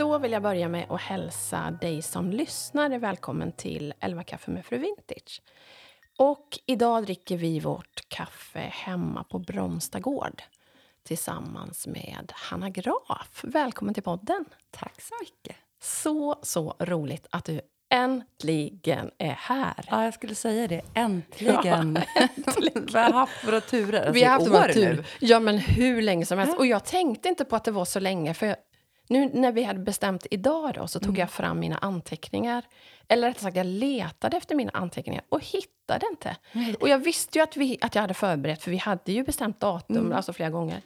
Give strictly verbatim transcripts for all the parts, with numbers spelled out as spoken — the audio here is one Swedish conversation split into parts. Då vill jag börja med att hälsa dig som lyssnar välkommen till Elva Kaffe med Fru Vintage. Och idag dricker vi vårt kaffe hemma på Bromstadgård tillsammans med Hanna Graf. Välkommen till podden. Tack så mycket. Så, så roligt att du äntligen är här. Ja, jag skulle säga det. Äntligen. Ja, äntligen. Vi har haft våra turer. Alltså, vi har haft våra turer. Ja, men hur länge som helst. Ja. Och jag tänkte inte på att det var så länge. För jag, nu när vi hade bestämt idag då, så tog mm. jag fram mina anteckningar. Eller rättare sagt, jag letade efter mina anteckningar och hittade inte. Mm. Och jag visste ju att, vi, att jag hade förberett. För vi hade ju bestämt datum mm. alltså flera gånger.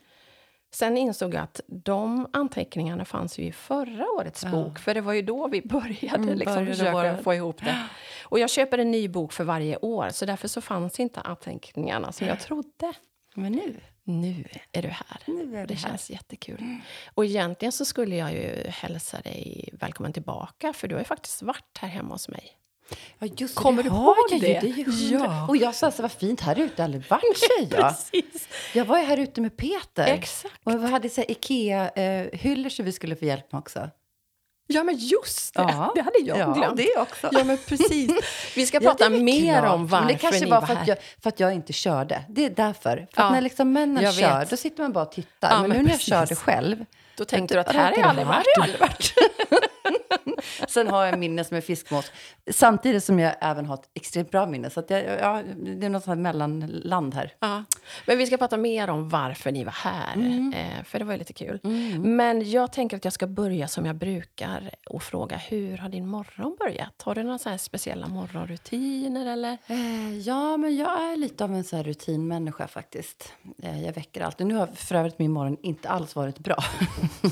Sen insåg jag att de anteckningarna fanns ju i förra årets ja. bok. För det var ju då vi började, mm, liksom, började försöka våra... få ihop det. Och jag köper en ny bok för varje år. Så därför så fanns inte anteckningarna som jag trodde. Men nu? Nu är du här. Nu är det här. Känns jättekul. Mm. Och egentligen så skulle jag ju hälsa dig välkommen tillbaka. För du har ju faktiskt varit här hemma hos mig. Ja, just kommer det, du på det? det? det är ja. Och jag sa så, vad fint här ute, eller vart tjej jag? Precis. Jag var ju här ute med Peter. Exakt. Och vi hade så här Ikea-hyllor eh, så vi skulle få hjälp med också. Ja, men just det. Ja. Det hade jag ja, glömt. det också. Ja, men precis. Vi ska prata ja, mer klart. om varför men det kanske ni var, var för här. Att jag, för att jag inte körde. Det är därför. För ja. att när liksom männen jag kör, vet. då sitter man bara och tittar. Ja, men, men nu precis. när jag körde själv. Då tänkte du att här är jag aldrig varit. Sen har jag minne som är fiskmås. Samtidigt som jag även har ett extremt bra minne. Så att jag, ja, det är något sånt här mellanland här. Ja. Men vi ska prata mer om varför ni var här. Mm. Eh, för det var ju lite kul. Mm. Men jag tänker att jag ska börja som jag brukar. Och fråga, hur har din morgon börjat? Har du några så här speciella morgonrutiner eller? Eh, ja, men jag är lite av en så här rutinmänniska faktiskt. Eh, jag väcker alltid. Nu har för övrigt min morgon inte alls varit bra.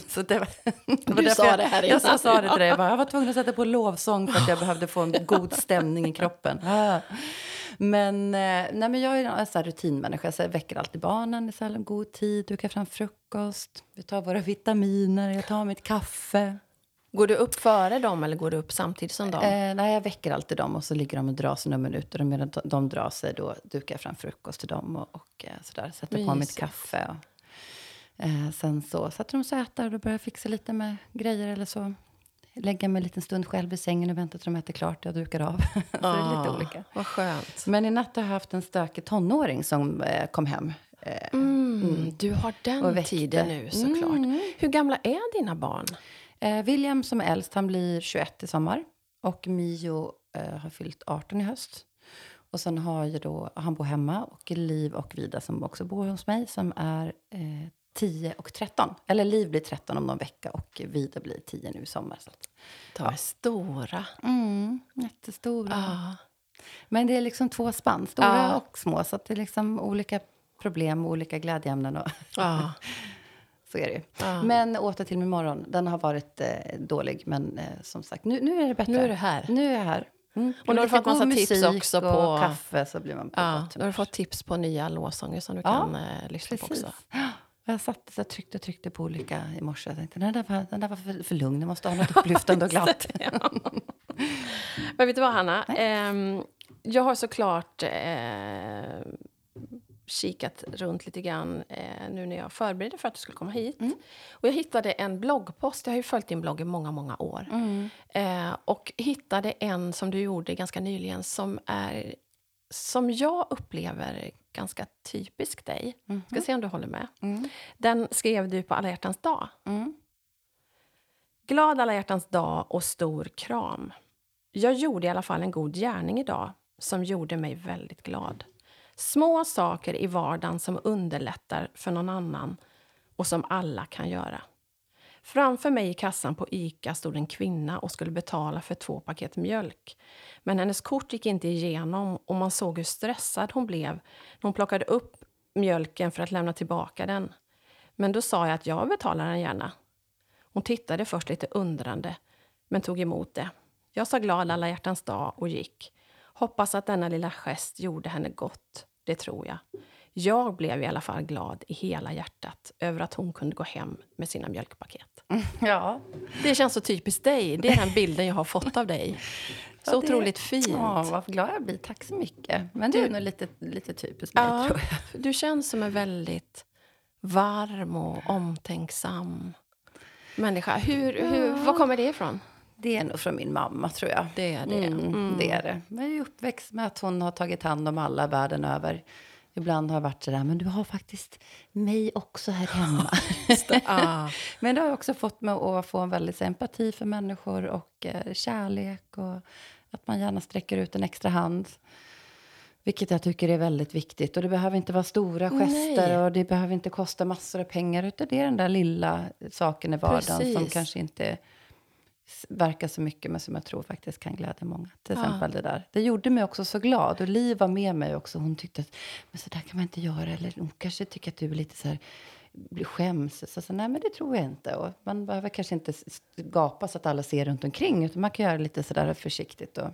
Så det var, det var du sa jag, det här innan. Jag sa det till dig. Jag, bara, jag var tvungen att sätta på lovsång för att jag behövde få en god stämning i kroppen. Men, nej, men jag är en sån här rutinmänniska. Så jag väcker alltid barnen i så här god tid. Dukar fram frukost. Vi tar våra vitaminer. Jag tar mitt kaffe. Går du upp före dem eller går du upp samtidigt som dem? Eh, nej, jag väcker alltid dem och så ligger de och drar sig några minuter. Och medan de drar sig då dukar jag fram frukost till dem. Och, och sådär, sätter Mysigt. på mitt kaffe och... Eh, sen så satte de så äta och då började jag fixa lite med grejer eller så. Lägga mig en liten stund själv i sängen och vänta till de äter klart. Jag dukar av. så ah, det är lite olika. Vad skönt. Men i natt har jag haft en stökig tonåring som eh, kom hem. Eh, mm, mm, du har den tiden nu såklart. Mm. Hur gamla är dina barn? Eh, William som är äldst, han blir tjugoett i sommar. Och Mio eh, har fyllt arton i höst. Och sen har jag då, han bor hemma. Och Liv och Vida som också bor hos mig som är... Eh, tio och tretton. Eller Liv blir tretton om någon vecka. Och Vida blir tio nu i sommar. Så att, de är ja. stora. Mm, jättestora. Ah. Men det är liksom två spann. Stora ah. och små. Så att det är liksom olika problem. Olika glädjeämnen. Och ah. så är det ju. Ah. Men åter till min morgon. Den har varit eh, dålig. Men eh, som sagt, nu, nu är det bättre. Nu är det här. Nu är jag här. Mm. Och nu har du fått massa tips också på... och kaffe så blir man på ah. gott. Nu har du fått tips på nya låsånger som du ah. kan eh, lyssna på också. Ja. Jag satt så tryckte och tryckte på olika i morse. Jag tänkte, den där var, den där var för, för lugn. Den måste ha något upplyftande och glatt. Men vet du vad, Hanna? Eh, jag har såklart eh, kikat runt lite grann eh, nu när jag förberedde för att du skulle komma hit. Mm. Och jag hittade en bloggpost. Jag har ju följt din blogg i många, många år. Mm. Eh, och hittade en som du gjorde ganska nyligen som är... som jag upplever ganska typisk dig. Mm-hmm. Ska se om du håller med. Mm. Den skrev du på Alla hjärtans dag. Mm. Glad Alla hjärtans dag och stor kram. Jag gjorde i alla fall en god gärning idag. Som gjorde mig väldigt glad. Små saker i vardagen som underlättar för någon annan. Och som alla kan göra. Framför mig i kassan på Ica stod en kvinna och skulle betala för två paket mjölk. Men hennes kort gick inte igenom och man såg hur stressad hon blev när hon plockade upp mjölken för att lämna tillbaka den. Men då sa jag att jag betalar den gärna. Hon tittade först lite undrande men tog emot det. Jag sa glad alla hjärtans dag och gick. Hoppas att denna lilla gest gjorde henne gott, det tror jag. Jag blev i alla fall glad i hela hjärtat över att hon kunde gå hem med sina mjölkpaket. Ja. Det känns så typiskt dig. Det är den bilden jag har fått av dig. Så ja, det... otroligt fint. Ja, vad glad jag blir. Tack så mycket. Men du... det är nog lite, lite typiskt mig, ja, tror jag. Du känns som en väldigt varm och omtänksam människa. Hur, hur, ja. Vad kommer det ifrån? Det är nog från min mamma, tror jag. Det är det. Mm, mm. Det är det. Men jag är uppväxt med att hon har tagit hand om alla världen över. Ibland har jag varit sådär, men du har faktiskt mig också här hemma. ah. Men det har också fått mig att få en väldigt empati för människor och eh, kärlek. Och att man gärna sträcker ut en extra hand. Vilket jag tycker är väldigt viktigt. Och det behöver inte vara stora gester. Nej. Och det behöver inte kosta massor av pengar. Utan det är den där lilla saken i vardagen. Precis. Som kanske inte verkar så mycket, men som jag tror faktiskt kan glädja många. Till exempel ja. det där. Det gjorde mig också så glad. Och Liv var med mig också. Hon tyckte att men så där kan man inte göra. Eller hon kanske tycker att du är lite så här skäms. Så, så, nej, men det tror jag inte. Och man behöver kanske inte gapa så att alla ser runt omkring. Utan man kan göra lite sådär försiktigt. Och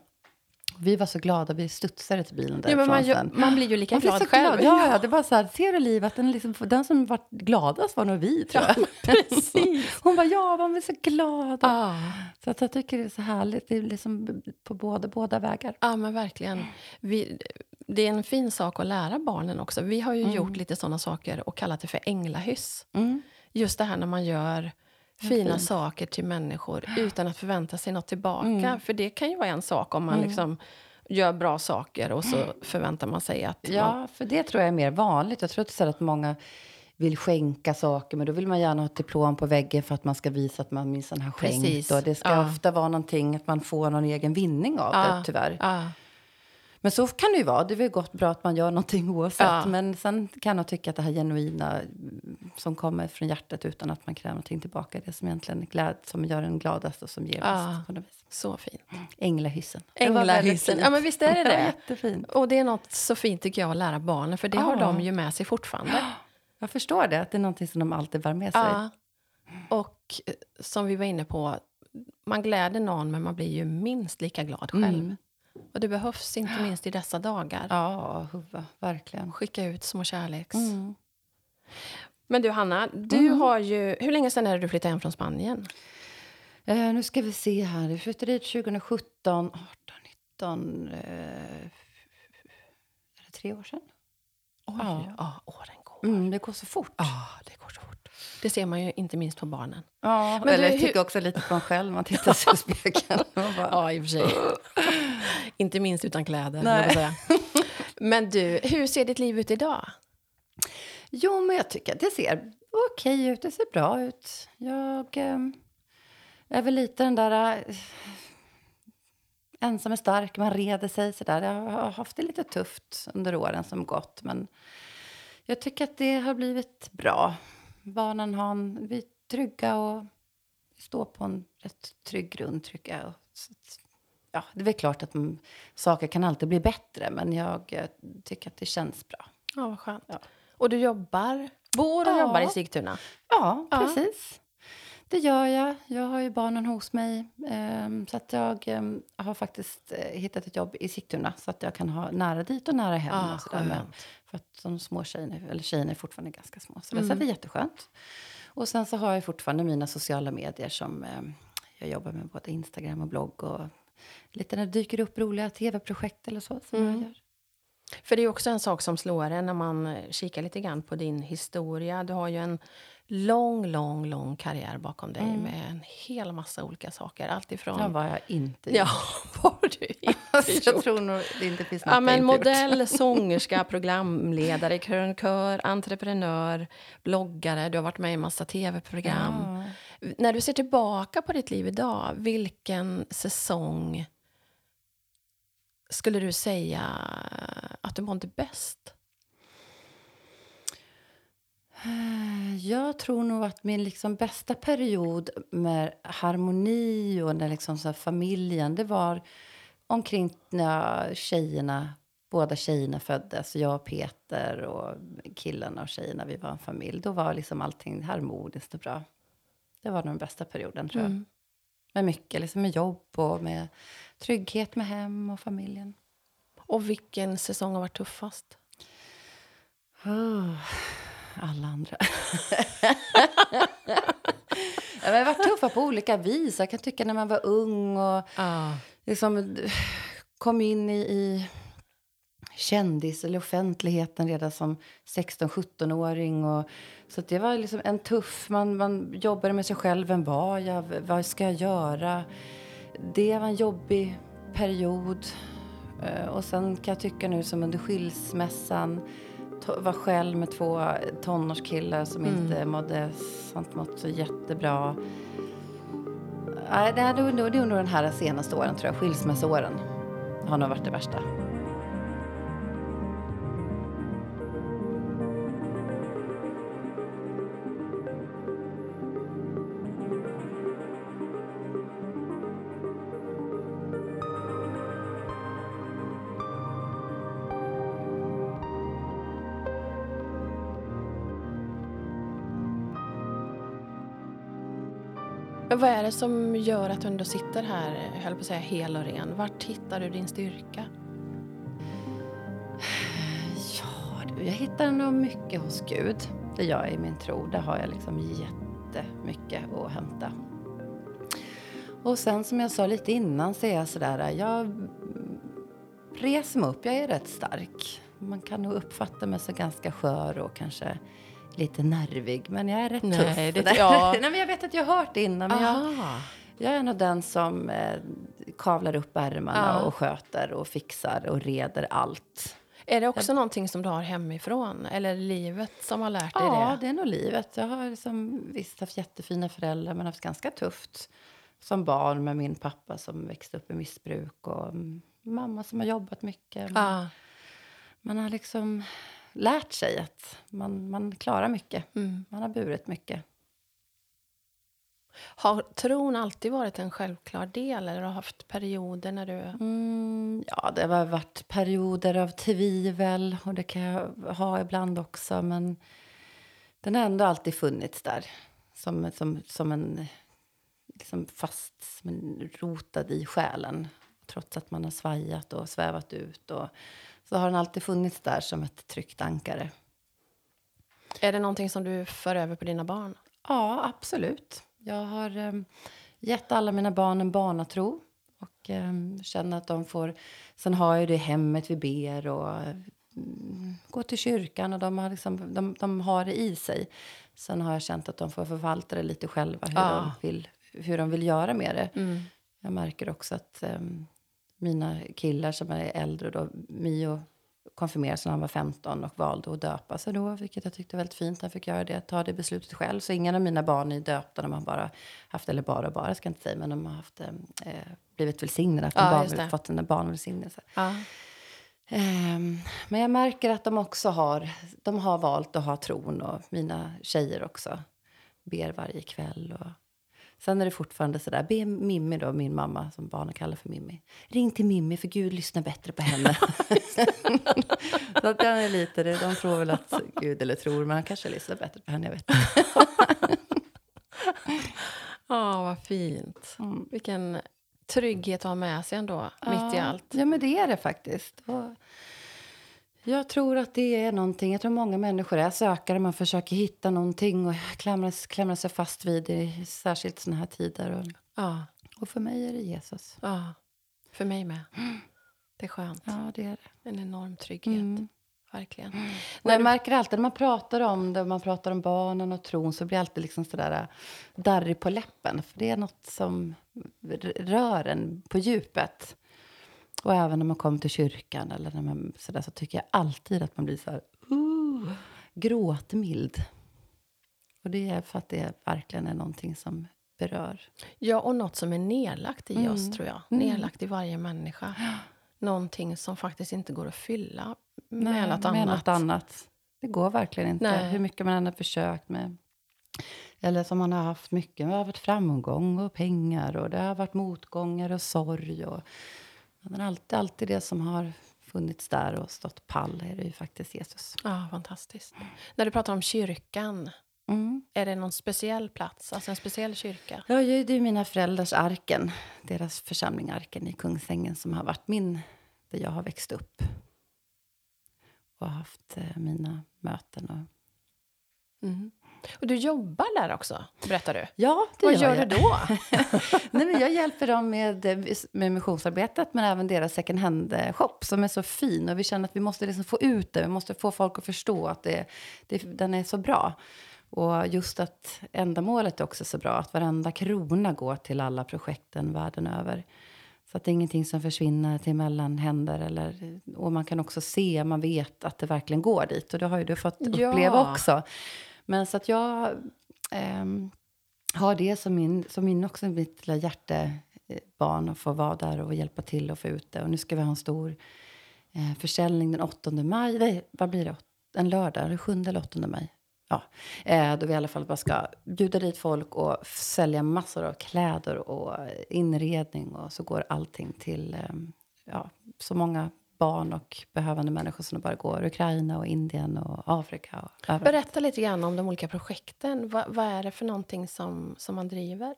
vi var så glada. Vi studsade till bilen därifrån. Ja, man, ju, man blir ju lika man glad, blir så glad själv. Ja, ja, det var så här. Ser du Liv att den, liksom, den som var gladast var nog vi, tror jag. Ja, precis. Hon var ja, man blir så glad. Ah. Så att jag tycker det är så härligt. Det är liksom på båda, båda vägar. Ja, men verkligen. Vi, det är en fin sak att lära barnen också. Vi har ju mm. gjort lite sådana saker och kallat det för änglahyss. Mm. Just det här när man gör fina mm. saker till människor utan att förvänta sig något tillbaka. Mm. För det kan ju vara en sak om man mm. liksom gör bra saker och så förväntar man sig att... Ja, man... för det tror jag är mer vanligt. Jag tror att, så att många vill skänka saker, men då vill man gärna ha ett diplom på väggen för att man ska visa att man minst har skänkt. Precis. Och det ska ja. ofta vara någonting att man får någon egen vinning av ja. det, tyvärr. Ja. Men så kan det ju vara. Det är väl gott bra att man gör någonting oavsett. Ja. Men sen kan jag tycka att det här genuina som kommer från hjärtat utan att man kräver någonting tillbaka. Det som egentligen gläd, som gör en gladast och som ger ja. mest på något vis. Så fint. Änglahyssen. Änglahyssen. Ja, men visst är det det. Jättefint. Och det är något så fint tycker jag att lära barnen. För det ja. har de ju med sig fortfarande. Jag förstår det. Att det är någonting som de alltid bär med sig. Ja. Och som vi var inne på. Man gläder någon men man blir ju minst lika glad själv. Mm. Och det behövs inte minst i dessa dagar. Ja, huva, verkligen. Skicka ut små kärleks. Mm. Men du Hanna, du mm. har ju... Hur länge sedan är det du flyttade hem från Spanien? Eh, nu ska vi se här. Du flyttade dit tjugosjutton, arton, nitton... Eh, är det tre år sedan? Oj, ja. ja, åren går. Mm, det går så fort. Ja, det går så fort. Det ser man ju inte minst på barnen. Ja, men eller du, jag tycker hur... också lite på en själv. Man tittar sig i spegeln. Bara... Ja, i och för sig. Inte minst utan kläder. Nej. Säga. Men du, hur ser ditt liv ut idag? Jo, men jag tycker att det ser okej ut. Det ser bra ut. Jag eh, är väl lite den där... Eh, ensam är stark, man reder sig sådär. Jag har haft det lite tufft under åren som gått. Men jag tycker att det har blivit bra. Barnen har en, vi är trygga och står på en rätt trygg grund, tycker jag. Ja, det är väl klart att man, saker kan alltid bli bättre. Men jag tycker att det känns bra. Ja, vad skönt. Ja. Och du jobbar, bor och ja. jobbar i Sigtuna? Ja, ja, precis. Det gör jag. Jag har ju barnen hos mig. Eh, så att jag eh, har faktiskt eh, hittat ett jobb i Sigtuna. Så att jag kan ha nära dit och nära hem. Ah, och sådär, men, för att de små tjejerna, eller tjejerna är fortfarande ganska små. Så, mm. så det är jätteskönt. Och sen så har jag fortfarande mina sociala medier som eh, jag jobbar med. Både Instagram och blogg och... Lite när det dyker upp roliga tv-projekt eller så som mm. jag gör. För det är också en sak som slår en när man kikar lite grann på din historia. Du har ju en lång, lång, lång karriär bakom dig mm. med en hel massa olika saker. Allt ifrån... Ja, vad jag inte Ja, vad du inte alltså, jag tror nog det inte finns något ja, men modell, sångerska, programledare, krönikör, entreprenör, bloggare. Du har varit med i en massa tv-program. Ja. När du ser tillbaka på ditt liv idag, vilken säsong... Skulle du säga att du mådde bäst? Jag tror nog att min liksom bästa period med harmoni och den liksom så här familjen. Det var omkring när tjejerna, båda tjejerna föddes. Jag och Peter och killarna och tjejerna, vi var en familj. Då var liksom allting harmoniskt och bra. Det var den bästa perioden tror jag. Mm. Med mycket, liksom med jobb och med trygghet med hem och familjen. Och vilken säsong har varit tuffast? Oh, alla andra. Jag har varit tuffa på olika vis. Jag kan tycka när man var ung och ah. liksom kom in i, i kändis eller offentligheten redan som sexton-sjutton-åring. Och, så att det var liksom en tuff... Man, man jobbade med sig själv. Vem var jag? Vad ska jag göra? Det var en jobbig period. Och sen kan jag tycka nu som under skilsmässan... var själv med två tonårskillar som mm. inte mådde sant mått så jättebra. Nej, det är under det under den här senaste åren tror jag, skilsmässåren har nog varit det värsta. Vad är det som gör att du ändå sitter här, jag höll på att säga, hel och ren? Vart hittar du din styrka? Ja, jag hittar nog mycket hos Gud. Det gör jag i min tro. Där har jag liksom jättemycket att hämta. Och sen som jag sa lite innan så är jag sådär, jag reser mig upp. Jag är rätt stark. Man kan nog uppfatta mig så ganska skör och kanske... lite nervig, men jag är rätt Nej, tuff. Det, ja. Nej, men jag vet att jag har hört det innan. Men jag, jag är nog den som eh, kavlar upp ärmarna ah. och sköter och fixar och reder allt. Är det också jag... någonting som du har hemifrån? Eller livet som har lärt dig ja, det? Ja, det är nog livet. Jag har liksom, visst haft jättefina föräldrar, men haft ganska tufft som barn med min pappa som växte upp i missbruk. Och mamma som har jobbat mycket. Man, ah. man har liksom... lärt sig att man, man klarar mycket. Mm. Man har burit mycket. Har tron alltid varit en självklar del? Eller har du haft perioder när du... Mm, ja, det har varit perioder av tvivel. Och det kan jag ha ibland också. Men den har ändå alltid funnits där. Som, som, som en liksom fast, som en rotad i själen. Trots att man har svajat och svävat ut och... så har den alltid funnits där som ett tryggt ankare. Är det någonting som du för över på dina barn? Ja, absolut. Jag har eh, gett alla mina barn en barnatro. Och eh, känner att de får... Sen har jag det hemmet vi ber och mm, går till kyrkan. Och de har, liksom, de, de har det i sig. Sen har jag känt att de får förvalta det lite själva. Hur, ja. de, vill, hur de vill göra med det. Mm. Jag märker också att... Eh, mina killar som är äldre då, Mio konfirmerades när han var femton och valde att döpa sig då, vilket jag tyckte var väldigt fint. Han fick göra det, ta det beslutet själv. Så ingen av mina barn är döpta när man bara haft, eller bara bara ska jag inte säga, men de har haft, eh, blivit välsignade, haft ja, en barn, fått den där barnvälsignelse. Ja. Um, men jag märker att de också har, de har valt att ha tron, och mina tjejer också ber varje kväll och... Sen är det fortfarande sådär, be Mimmi då, min mamma som barnen kallar för Mimmi. Ring till Mimmi för Gud lyssnar bättre på henne. Så att den är lite, de tror väl att Gud, eller tror, men han kanske lyssnar bättre på henne, jag vet inte. Ja, oh, vad fint. Mm. Vilken trygghet att ha med sig ändå, ja, mitt i allt. Ja, men det är det faktiskt. Och jag tror att det är någonting, jag tror många människor är sökare, man försöker hitta någonting och klamrar, klamrar sig fast vid det i särskilt såna här tider. Och, ja. Och för mig är det Jesus. Ja, för mig med. Det är skönt. Ja, det är det. En enorm trygghet, mm. verkligen. Mm. Och jag märker alltid, när man pratar om det, man pratar om barnen och tron, så blir jag alltid liksom sådär darrig på läppen. För det är något som rör en på djupet. Och även när man kommer till kyrkan eller när man sådär, så tycker jag alltid att man blir så här uh, gråtmild. Och det är för att det verkligen är någonting som berör. Ja, och något som är nedlagt i mm. oss, tror jag. Nedlagt mm. i varje människa. Någonting som faktiskt inte går att fylla med, Nej, något, med annat. något annat. Det går verkligen inte. Nej. Hur mycket man än har försökt med... Eller som man har haft mycket. Det har varit framgång och pengar. Och det har varit motgångar och sorg och... Men alltid, alltid det som har funnits där och stått pall är det ju faktiskt Jesus. Ja, ah, fantastiskt. Mm. När du pratar om kyrkan, mm. är det någon speciell plats? Alltså en speciell kyrka? Ja, det är mina föräldrars arken. Deras församling arken i Kungsängen som har varit min, där jag har växt upp. Och haft eh, mina möten. Och... Mm. Och du jobbar där också, berättar du. Ja, det Vad gör jag. du då? Nej, men jag hjälper dem med, med missionsarbetet, men även deras second hand-shop som är så fin. Och vi känner att vi måste liksom få ut det, vi måste få folk att förstå att det, det, den är så bra. Och just att ändamålet är också så bra, att varenda krona går till alla projekten världen över. Så att det är ingenting som försvinner till mellanhänder. Eller, och man kan också se, man vet att det verkligen går dit. Och det har ju du fått uppleva ja. också. Men så att jag eh, har det som min, som min också mitt lilla hjärtebarn. Att få vara där och hjälpa till och få ut det. Och nu ska vi ha en stor eh, försäljning den åttonde maj. Nej, vad blir det? En lördag, den sjunde eller åttonde maj. Ja, då vi i alla fall bara ska bjuda dit folk och sälja massor av kläder och inredning. Och så går allting till ja, så många barn och behövande människor som bara går. Ukraina och Indien och Afrika. Och överallt. Berätta lite grann om de olika projekten. Va, vad är det för någonting som, som man driver?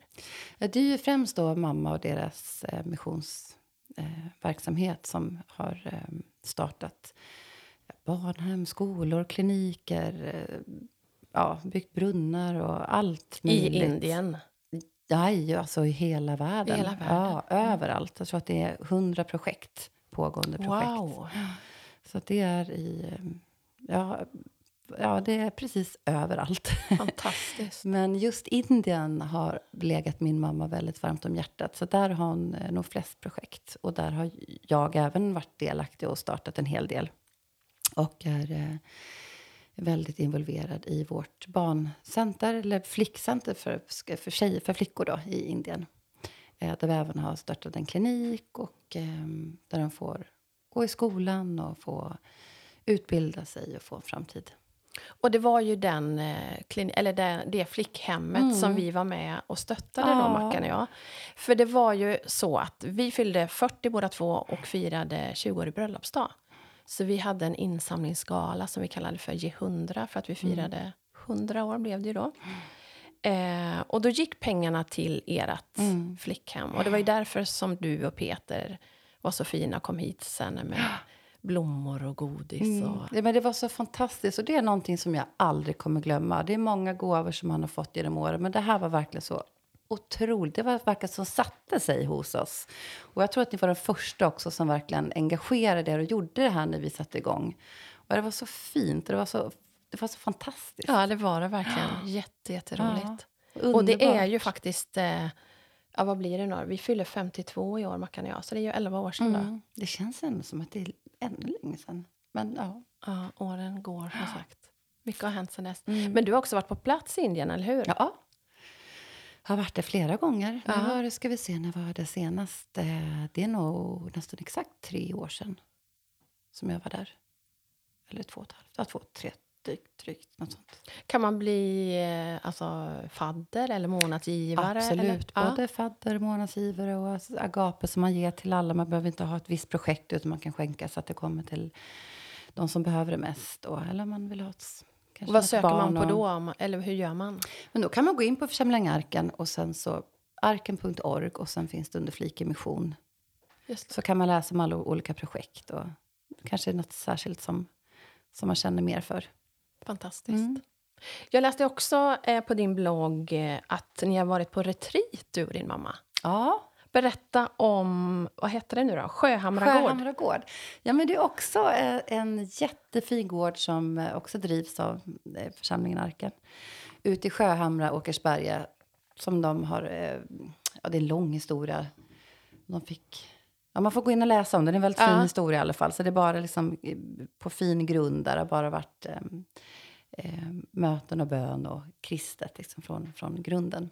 Det är ju främst då mamma och deras missionsverksamhet som har startat barnhem, skolor, kliniker. Ja, byggt brunnar och allt möjligt. I Indien? Nej, alltså i hela världen. I hela världen. Ja, överallt. Jag tror att det är hundra projekt, pågående projekt. Wow! Så att det är i... Ja, ja, det är precis överallt. Fantastiskt. Men just Indien har legat min mamma väldigt varmt om hjärtat. Så där har hon nog flest projekt. Och där har jag även varit delaktig och startat en hel del. Och är... väldigt involverad i vårt barncenter eller flickcenter för, för tjejer, för flickor då i Indien. Eh, där vi även har startat en klinik och eh, där de får gå i skolan och få utbilda sig och få en framtid. Och det var ju den, eh, klin- eller det, det flickhemmet mm. som vi var med och stöttade ja. då, Mackan och jag. För det var ju så att vi fyllde fyrtio båda två och firade tjugoårig bröllopsdag. Så vi hade en insamlingsgala som vi kallade för G hundra. För att vi firade hundra år blev det ju då. Mm. Eh, och då gick pengarna till ert mm. flickhem. Och det var ju därför som du och Peter var så fina och kom hit sen med blommor och godis. Mm. Och... Ja, men det var så fantastiskt. Och det är någonting som jag aldrig kommer glömma. Det är många gåvor som man har fått genom åren. Men det här var verkligen så... otroligt. Det var verkligen som satte sig hos oss. Och jag tror att ni var den första också som verkligen engagerade er och gjorde det här när vi satte igång. Och det var så fint. Det var så, det var så fantastiskt. Ja, det var det verkligen. Ja. Jätte, jätteroligt. Ja. Och det är ju faktiskt... Eh, ja, vad blir det nu? Vi fyller femtiotvå i år, Mackan och jag. Så det är ju elva år sedan. Mm. Det känns ändå som att det är ännu länge sedan. Men ja. Ja, åren går som sagt. Mycket har hänt sedan dess. Mm. Men du har också varit på plats i Indien, eller hur? Ja. Jag har varit det flera gånger. Ja. Var, ska vi se, när var det senast? Det är nog nästan exakt tre år sedan som jag var där. Eller två och ett halvt. Ja, två, tre, drygt, något sånt. Kan man bli alltså, fadder eller månadsgivare? Absolut, eller? både ja. fadder, månadsgivare och agape som man ger till alla. Man behöver inte ha ett visst projekt utan man kan skänka så att det kommer till de som behöver det mest. Då. Eller man vill ha ett... Kanske vad söker man på då? Eller hur gör man? Men då kan man gå in på församlingen Arken. Och sen så arken punkt org. Och sen finns det under fliken mission. Just det. Så kan man läsa om alla olika projekt. Och kanske något särskilt som, som man känner mer för. Fantastiskt. Mm. Jag läste också eh, på din blogg eh, att ni har varit på retreat, du och din mamma. Ja. Berätta om, vad heter det nu då? Sjöhamragård. Sjöhamragård. Ja, men det är också en jättefin gård som också drivs av församlingen Arken. Ute i Sjöhamra, Åkersberga, som de har, ja det är en lång historia. De fick, ja man får gå in och läsa om den, det är en väldigt fin ja. historia i alla fall. Så det är bara liksom på fin grund där det har bara varit eh, möten och bön och kristet liksom från, från grunden.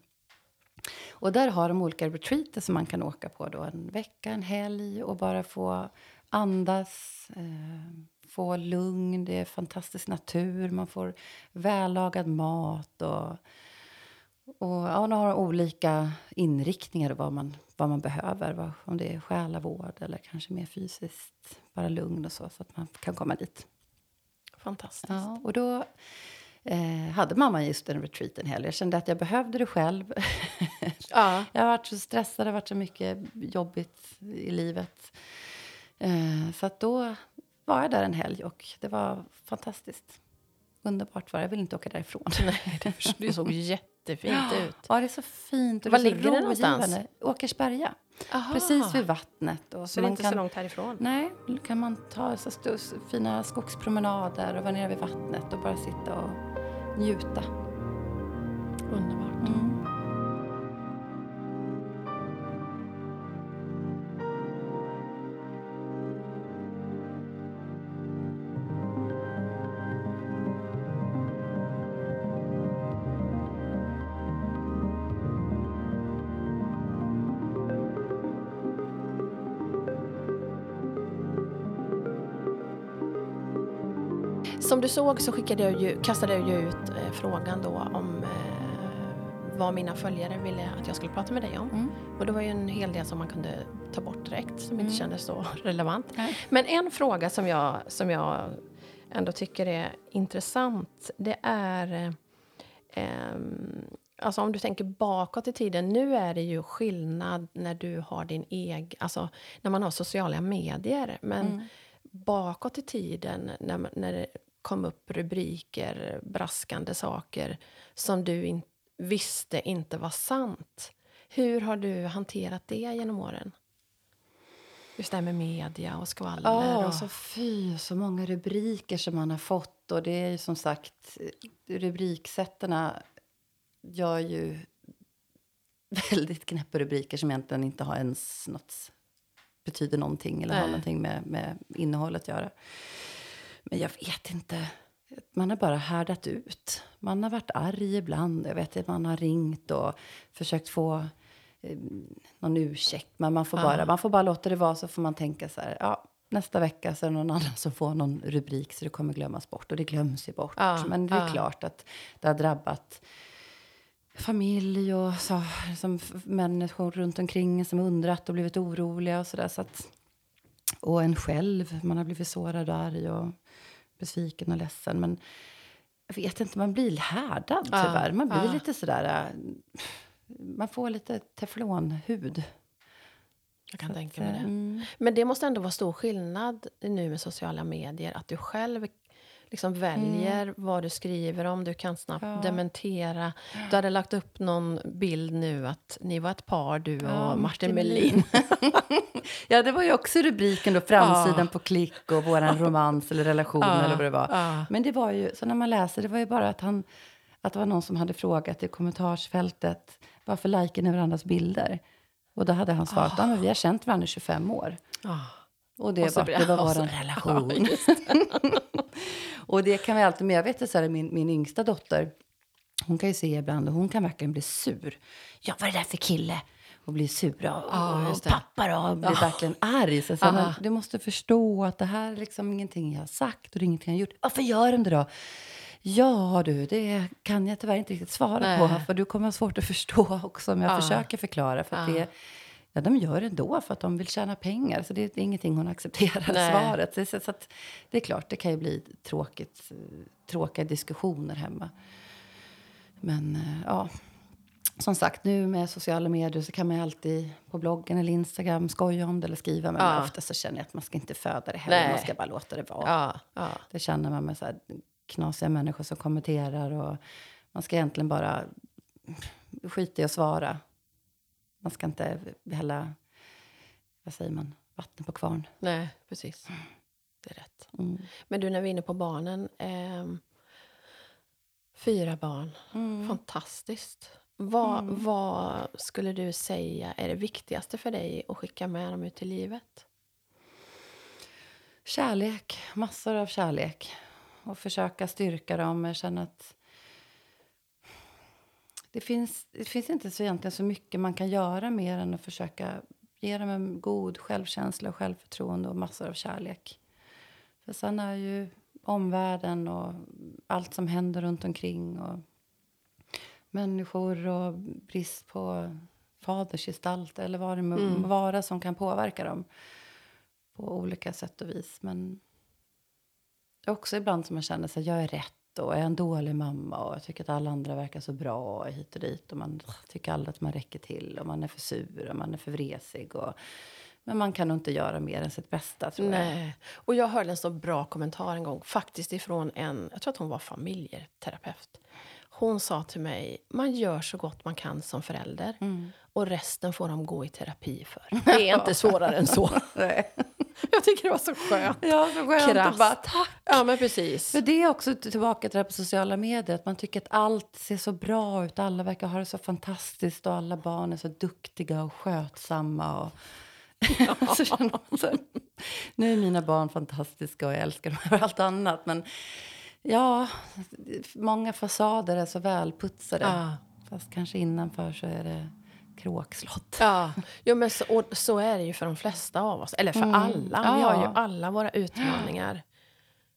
Och där har de olika retreater som man kan åka på då. En vecka, en helg och bara få andas, eh, få lugn. Det är fantastisk natur, man får vällagad mat. Och, och ja, de har olika inriktningar vad man, vad man behöver. Vad, om det är själavård eller kanske mer fysiskt. Bara lugn och så, så att man kan komma dit. Fantastiskt. Ja, och då... Eh, hade mamma just den retreaten heller. Jag kände att jag behövde det själv. Ja. Jag har varit så stressad. Det har varit så mycket jobbigt i livet. Eh, så att då var jag där en helg. Och det var fantastiskt. underbart var det. Jag vill inte åka därifrån. Nej, det, det såg jättefint ut. Ja, det är så fint. Och var ligger det någonstans? Åkersberga. Aha. Precis vid vattnet. Och så det är inte kan, så långt härifrån? Nej, då kan man ta så stus, fina skogspromenader och vara nere vid vattnet och bara sitta och njuta. Underbart. Mm. Som du såg så skickade jag ju, kastade jag ju ut eh, frågan då om eh, vad mina följare ville att jag skulle prata med dig om. Mm. Och det var ju en hel del som man kunde ta bort direkt som mm. inte kändes så relevant. Nej. Men en fråga som jag, som jag ändå tycker är intressant, det är... Eh, alltså om du tänker bakåt i tiden, nu är det ju skillnad när du har din egen... Alltså när man har sociala medier, men mm. bakåt i tiden när, när det kom upp rubriker, braskande saker som du in, visste inte var sant. Hur har du hanterat det genom åren? Just det här med media och skvaller. Ja, och så fy, så många rubriker som man har fått. Och det är ju som sagt, rubriksättarna gör ju väldigt knäppa rubriker som egentligen inte har ens något betyder någonting eller Nej. har någonting med, med innehållet att göra. Men jag vet inte. Man har bara härdat ut. Man har varit arg ibland. Jag vet att man har ringt och försökt få eh, någon ursäkt. Men man får, ah. bara, man får bara låta det vara, så får man tänka så här. Ja, nästa vecka så är det någon annan som får någon rubrik så det kommer glömmas bort. Och det glöms ju bort. Ah. Men det är ah. klart att det har drabbat familj och så, som människor runt omkring som undrat och blivit oroliga och sådär. Så att, och en själv, man har blivit sårad och arg och besviken och ledsen. Men jag vet inte, man blir härdad tyvärr. Man blir ja. lite sådär, man får lite teflonhud. Jag kan så tänka mig det. Mm. Men det måste ändå vara stor skillnad nu med sociala medier, att du själv liksom väljer mm. vad du skriver om. Du kan snabbt ja. dementera. Ja. Du hade lagt upp någon bild nu att ni var ett par, du ja, och Martin Melin. Ja, det var ju också rubriken då. Framsidan ja. på klick och våran romans eller relation ja. eller vad det var. Ja. Men det var ju, så när man läser, det var ju bara att han, att det var någon som hade frågat i kommentarsfältet varför liker ni varandras bilder? Och då hade han svarat, ja, men vi har känt varandra i tjugofem år. Ja. Och det, och så, bara, det var vår relation. Ja, just det. Och det kan vi alltid, men jag vet att så här, min, min yngsta dotter, hon kan ju se ibland och hon kan verkligen bli sur. Ja, vad är det där för kille? Och bli sur och, ah, och pappa då, och blir ah. verkligen arg. Så, så, ah. men, du måste förstå att det här är liksom ingenting jag har sagt och ingenting jag har gjort. Varför gör de det då? Ja du, det kan jag tyvärr inte riktigt svara Nej. på. För du kommer ha svårt att förstå också om jag ah. försöker förklara. För att ah. det Ja, de gör det ändå för att de vill tjäna pengar. Så det är ingenting hon accepterar Nej. svaret. Så, så, så att, det är klart, det kan ju bli tråkigt, tråkiga diskussioner hemma. Men ja, som sagt, nu med sociala medier så kan man alltid på bloggen eller Instagram skoja om det eller skriva. Men ja. ofta så känner jag att man ska inte föda det heller. Nej. Man ska bara låta det vara. Ja. Ja. Det känner man med så här knasiga människor som kommenterar. Och man ska egentligen bara skita i att svara. Man ska inte hälla, vad säger man, vatten på kvarn. Nej, precis. Det är rätt. Mm. Men du, när vi är inne på barnen. Eh, fyra barn. Mm. Fantastiskt. Vad, mm. vad skulle du säga är det viktigaste för dig att skicka med dem ut i livet? Kärlek. Massor av kärlek. Och försöka styrka dem. Känna att... Det finns, det finns inte så egentligen så mycket man kan göra mer än att försöka ge dem en god självkänsla och självförtroende och massor av kärlek. För sen är ju omvärlden och allt som händer runt omkring och människor och brist på fadersgestalt eller vad det må mm. vara som kan påverka dem på olika sätt och vis. Men det är också ibland som man känner sig, jag är rätt. Och är en dålig mamma och jag tycker att alla andra verkar så bra och hit och dit. Och man tycker aldrig att man räcker till och man är för sur och man är för vresig. Och, Men man kan nog inte göra mer än sitt bästa, tror jag. Nej. Och jag hörde en så bra kommentar en gång. Faktiskt ifrån en, jag tror att hon var familjeterapeut. Hon sa till mig, man gör så gott man kan som förälder. Mm. Och resten får de gå i terapi för. Det är inte svårare än så. Nej. Jag tycker det var så skönt. Ja, så skönt. Krasst. Bara, tack. Ja, men precis. För det är också tillbaka till det här på sociala medier. Att man tycker att allt ser så bra ut. Alla verkar ha det så fantastiskt. Och alla barn är så duktiga och skötsamma och... Ja. Så känner man så. Nu är mina barn fantastiska och jag älskar dem över allt annat. Men ja, många fasader är så välputsade. Ja. Fast kanske innanför så är det kråkslott. Ja, jo, men så, och så är det ju för de flesta av oss. Eller för mm. alla. Ja. Vi har ju alla våra utmaningar.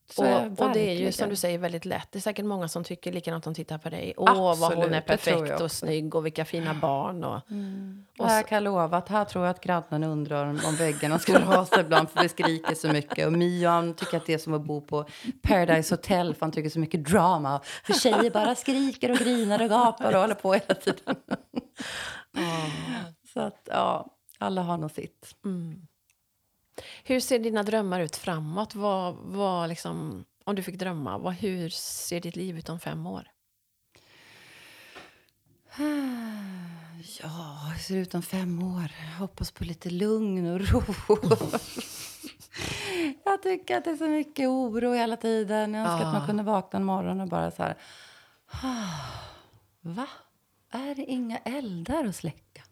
Så och, och det är ju som du säger väldigt lätt. Det är säkert många som tycker likadant om tittar på dig. Åh, absolut, vad hon är perfekt och snygg och vilka fina barn. Och, mm. och här kan jag lova att här tror jag att grannen undrar om, om väggarna skulle rasa ibland för vi skriker så mycket. Och Mian tycker att det är som att bo på Paradise Hotel för han tycker så mycket drama. För tjejer bara skriker och grinar och gapar och håller på hela tiden. Mm. Så att ja, alla har nog sitt. Mm. Hur ser dina drömmar ut framåt? Vad, vad liksom, om du fick drömma, vad, hur ser ditt liv ut om fem år? Ja, hur ser det ut om fem år? Jag hoppas på lite lugn och ro. Jag tycker att det är så mycket oro hela tiden. Jag önskar ah. att man kunde vakna en morgon och bara så här... Va? Är det inga eldar att släcka?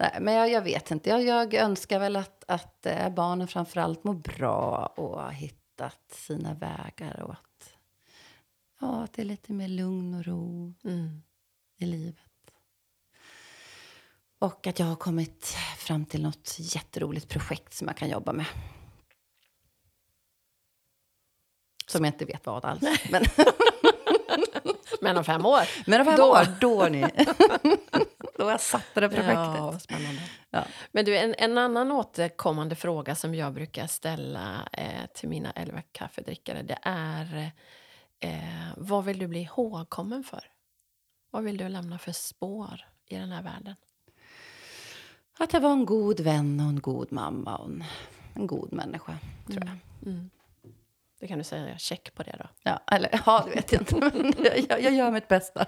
Nej, men jag, jag vet inte. Jag, jag önskar väl att, att äh, barnen framförallt mår bra och har hittat sina vägar. Och att, ja, att det är lite mer lugn och ro mm. i livet. Och att jag har kommit fram till något jätteroligt projekt som jag kan jobba med. Som jag inte vet vad alls. Men, men om fem år. Men om fem då. år, då ni... Då jag satte det projektet. Ja, spännande. Ja. Men du, en, en annan återkommande fråga som jag brukar ställa eh, till mina elva kaffedrickare. Det är, eh, vad vill du bli ihågkommen för? Vad vill du lämna för spår i den här världen? Att jag var en god vän och en god mamma och en, en god människa, tror mm. jag. Mm. Då kan du säga, check på det då. Ja, eller, ja det vet jag inte. Jag, jag, jag gör mitt bästa.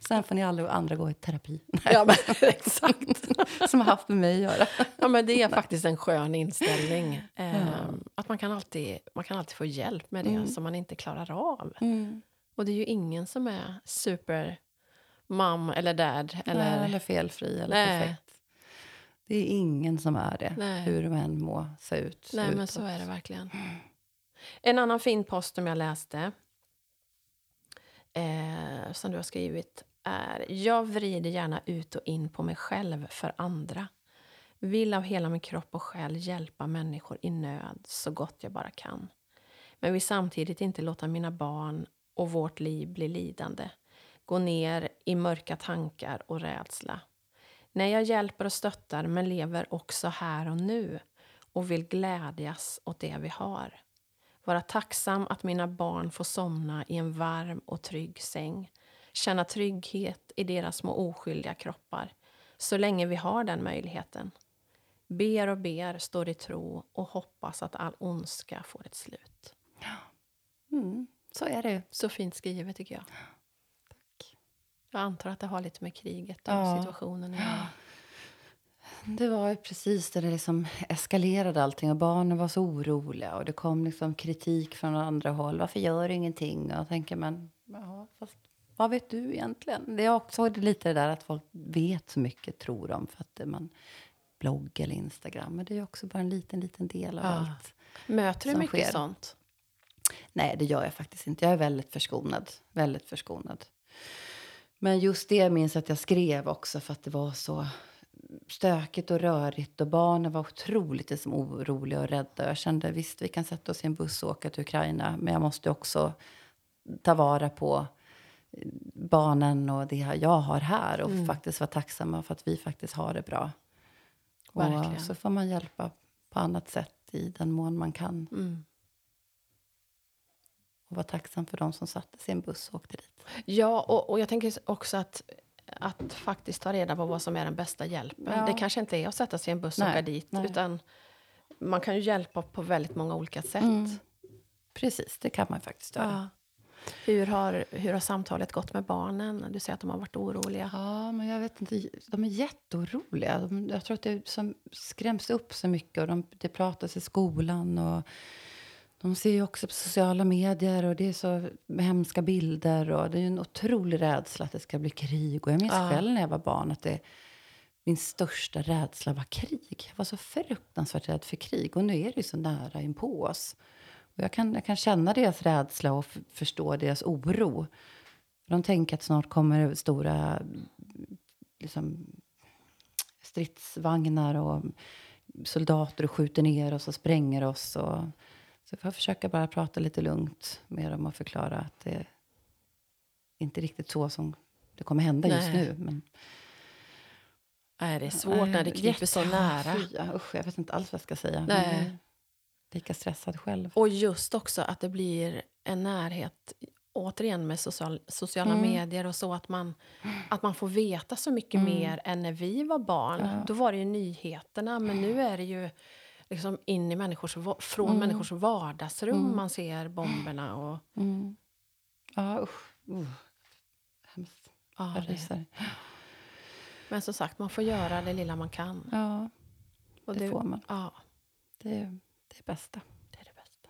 Sen får ni alla och andra gå i terapi. Ja, men exakt. Som har haft med mig att göra. Ja, men det är faktiskt en skön inställning. Mm. Um, att man kan, alltid, man kan alltid få hjälp med det mm. som man inte klarar av. Mm. Och det är ju ingen som är supermam eller dad. Eller, nej, eller felfri eller nej. Perfekt. Det är ingen som är det. Nej. Hur de än må se ut. Se nej, utåt. Men så är det verkligen. En annan fin post som jag läste eh, som du har skrivit är: jag vrider gärna ut och in på mig själv för andra. Vill av hela min kropp och själ hjälpa människor i nöd så gott jag bara kan. Men vill samtidigt inte låta mina barn och vårt liv bli lidande. Gå ner i mörka tankar och rädsla. Nej, jag hjälper och stöttar men lever också här och nu och vill glädjas åt det vi har. Vara tacksam att mina barn får somna i en varm och trygg säng. Känna trygghet i deras små oskyldiga kroppar. Så länge vi har den möjligheten. Ber och ber, står i tro och hoppas att all ondska får ett slut. Mm, så är det. Så fint skrivet tycker jag. Tack. Jag antar att det har lite med kriget och ja. situationen nu. Det var ju precis där det liksom eskalerade allting och barnen var så oroliga och det kom liksom kritik från andra håll. Varför gör du ingenting? Och jag tänker, men ja, fast vad vet du egentligen? Det är också lite det där att folk vet så mycket, tror de, för att man bloggar eller Instagram. Men det är ju också bara en liten, liten del av ja. allt. Möter du mycket sker. sånt? Nej, det gör jag faktiskt inte. Jag är väldigt förskonad, väldigt förskonad. Men just det jag minns att jag skrev också för att det var så... stökigt och rörigt och barnen var otroligt liksom, oroliga och rädda. Jag kände, visst vi kan sätta oss i en buss och åka till Ukraina, men jag måste också ta vara på barnen och det jag har här och mm. faktiskt vara tacksamma för att vi faktiskt har det bra. Verkligen. Och så får man hjälpa på annat sätt i den mån man kan. Mm. Och vara tacksam för de som satte sig i en buss och åkte dit. Ja, och, och jag tänker också att att faktiskt ta reda på vad som är den bästa hjälpen. Ja. Det kanske inte är att sätta sig i en buss och åka dit. Nej. Utan man kan ju hjälpa på väldigt många olika sätt. Mm. Precis, det kan man faktiskt göra. Ja. Hur har, hur har samtalet gått med barnen? Du säger att de har varit oroliga. Ja, men jag vet inte. De är jätteoroliga. De, jag tror att det som skräms upp så mycket. Och de, det pratas i skolan. Och de ser ju också på sociala medier. Och det är så hemska bilder. Och det är ju en otrolig rädsla att det ska bli krig. Och jag minns ja. själv när jag var barn att det, min största rädsla var krig. Jag var så fruktansvärt rädd för krig. Och nu är det ju så nära in på oss. Jag kan, jag kan känna deras rädsla och f- förstå deras oro. De tänker att snart kommer stora liksom, stridsvagnar och soldater och skjuter ner oss och spränger oss. Och, så jag försöker bara prata lite lugnt med dem och förklara att det är inte riktigt så som det kommer hända Nej. just nu. Men, Nej, det är svårt när det kryper så nära. Fyra. Usch, jag vet inte alls vad jag ska säga. Nej. Men, lika stressad själv. Och just också att det blir en närhet återigen med social, sociala mm. medier och så att man, att man får veta så mycket mm. mer än när vi var barn. Ja. Då var det ju nyheterna, men nu är det ju liksom in i människors, från mm. människors vardagsrum mm. man ser bomberna och... Mm. Ja, usch. Uh. Hemskt. Ja, det. Men som sagt, man får göra det lilla man kan. Ja, det, det får man. Ja. Det är Det är bästa. Det är det bästa.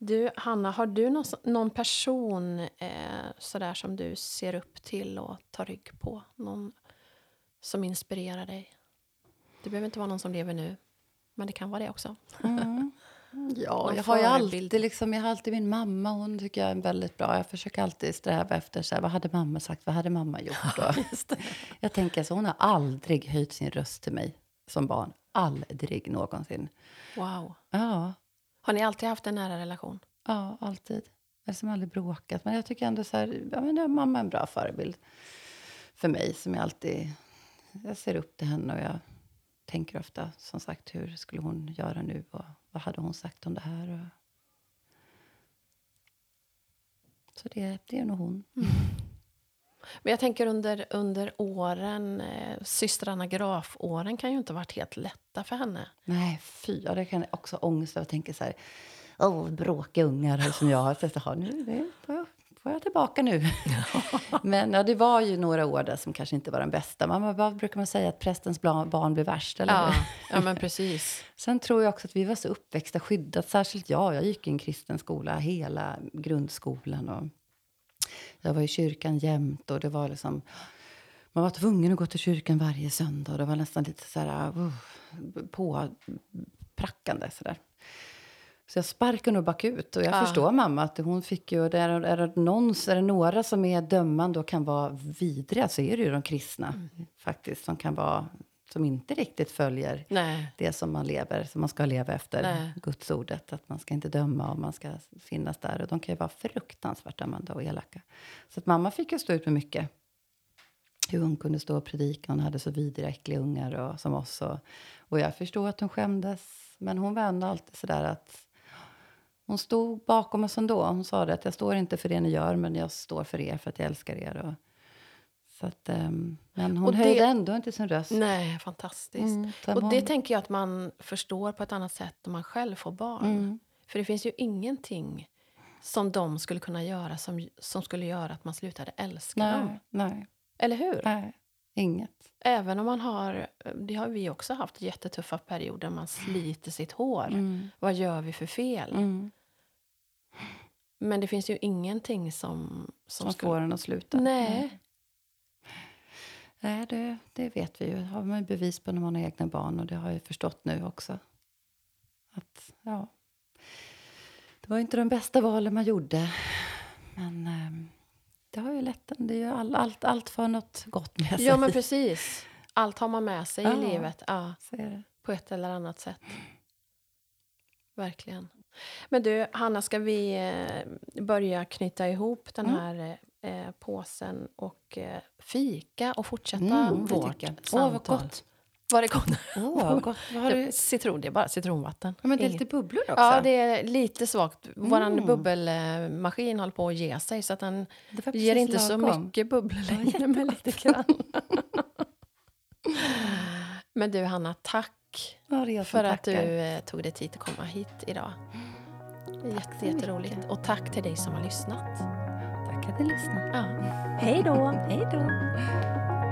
Du, Hanna, har du någon, någon person eh, sådär som du ser upp till och tar rygg på? Någon som inspirerar dig? Det behöver inte vara någon som lever nu, men det kan vara det också. Mm. Ja, jag har ju alltid, liksom, jag har alltid min mamma, hon tycker jag är väldigt bra. Jag försöker alltid sträva efter så här, vad hade mamma sagt, vad hade mamma gjort då? Just det. Jag tänker så, hon har aldrig höjt sin röst till mig som barn. Aldrig någonsin. Wow. Ja. Har ni alltid haft en nära relation? Ja, alltid. Jag har som aldrig bråkat. Men jag tycker ändå så här, ja, men mamma är en bra förebild för mig. Som jag alltid, jag ser upp till henne och jag tänker ofta, som sagt, hur skulle hon göra nu? Och vad hade hon sagt om det här? Och... Så det, det är nog hon. Mm. Men jag tänker under, under åren, eh, systrarna Graf-åren kan ju inte ha varit helt lätta för henne. Nej, fy. Ja, det kan också ångest över att tänka så här, åh, oh, bråkiga ungar här som jag har. Så här, nu det, får, jag, får jag tillbaka nu? Men ja, det var ju några år där som kanske inte var den bästa. Man, vad brukar man säga, att prästens barn blir värst? Eller? Ja, ja, men precis. Sen tror jag också att vi var så uppväxta skyddat, särskilt jag. Jag gick i en kristen skola, hela grundskolan och... Jag var i kyrkan jämt och det var liksom... Man var tvungen att gå till kyrkan varje söndag. Och det var nästan lite så här... Uh, påprackande så där. Så jag sparkade nog bakut. Och jag ah. förstår mamma att hon fick ju... Det är, är, det någon, är det några som är dömande och kan vara vidriga så är det ju de kristna mm. faktiskt. Som kan vara... Som inte riktigt följer Nej. det som man lever. Som man ska leva efter Nej. Guds ordet. Att man ska inte döma och man ska finnas där. Och de kan ju vara fruktansvärt dömande och elaka. Så att mamma fick ju stå ut med mycket. Hur hon kunde stå och predika. Hon hade så vidriga, äckliga ungar och, som oss. Och, och jag förstår att hon skämdes. Men hon var ändå alltid sådär att... Hon stod bakom oss ändå. Hon sa det att jag står inte för det ni gör. Men jag står för er för att jag älskar er och... Så att, um, men hon och höjde det, ändå inte sin röst. Nej, fantastiskt. Mm, och hon... det tänker jag att man förstår på ett annat sätt om man själv får barn. Mm. För det finns ju ingenting som de skulle kunna göra som, som skulle göra att man slutade älska nej, dem. Nej. Eller hur? Nej, inget. Även om man har, det har vi också haft jättetuffa perioder, man sliter sitt hår. Mm. Vad gör vi för fel? Mm. Men det finns ju ingenting som... Som, som skulle... får en att sluta. Nej. nej. Nej, det, det vet vi ju. Det har man ju bevis på när man har egna barn. Och det har jag förstått nu också. Att, ja. Det var ju inte de bästa valen man gjorde. Men eh, det har ju lätt. Det är ju all, allt, allt för något gott med sig. Ja, men precis. Allt har man med sig ja, i livet. Ja, så är det. På ett eller annat sätt. Verkligen. Men du, Hanna, ska vi eh, börja knyta ihop den mm. här... Eh, påsen och eh, fika och fortsätta mm, vårt samtal. Åh, vad gott. Vad det kommer. Oh, gott. Vad har du? Citron, det är bara citronvatten. Ja, men det är lite bubblor också. Ja, det är lite svagt. Våran mm. bubbelmaskin håller på att ge sig så att den ger inte så om. mycket bubblor längre, ja, men lite grann. Men du Hanna, tack ja, för att tackar. du eh, tog dig tid att komma hit idag. Jätte, jätteroligt. Och tack till dig som har lyssnat. Tack att du lyssnade. Ja. Hej då. Hej då.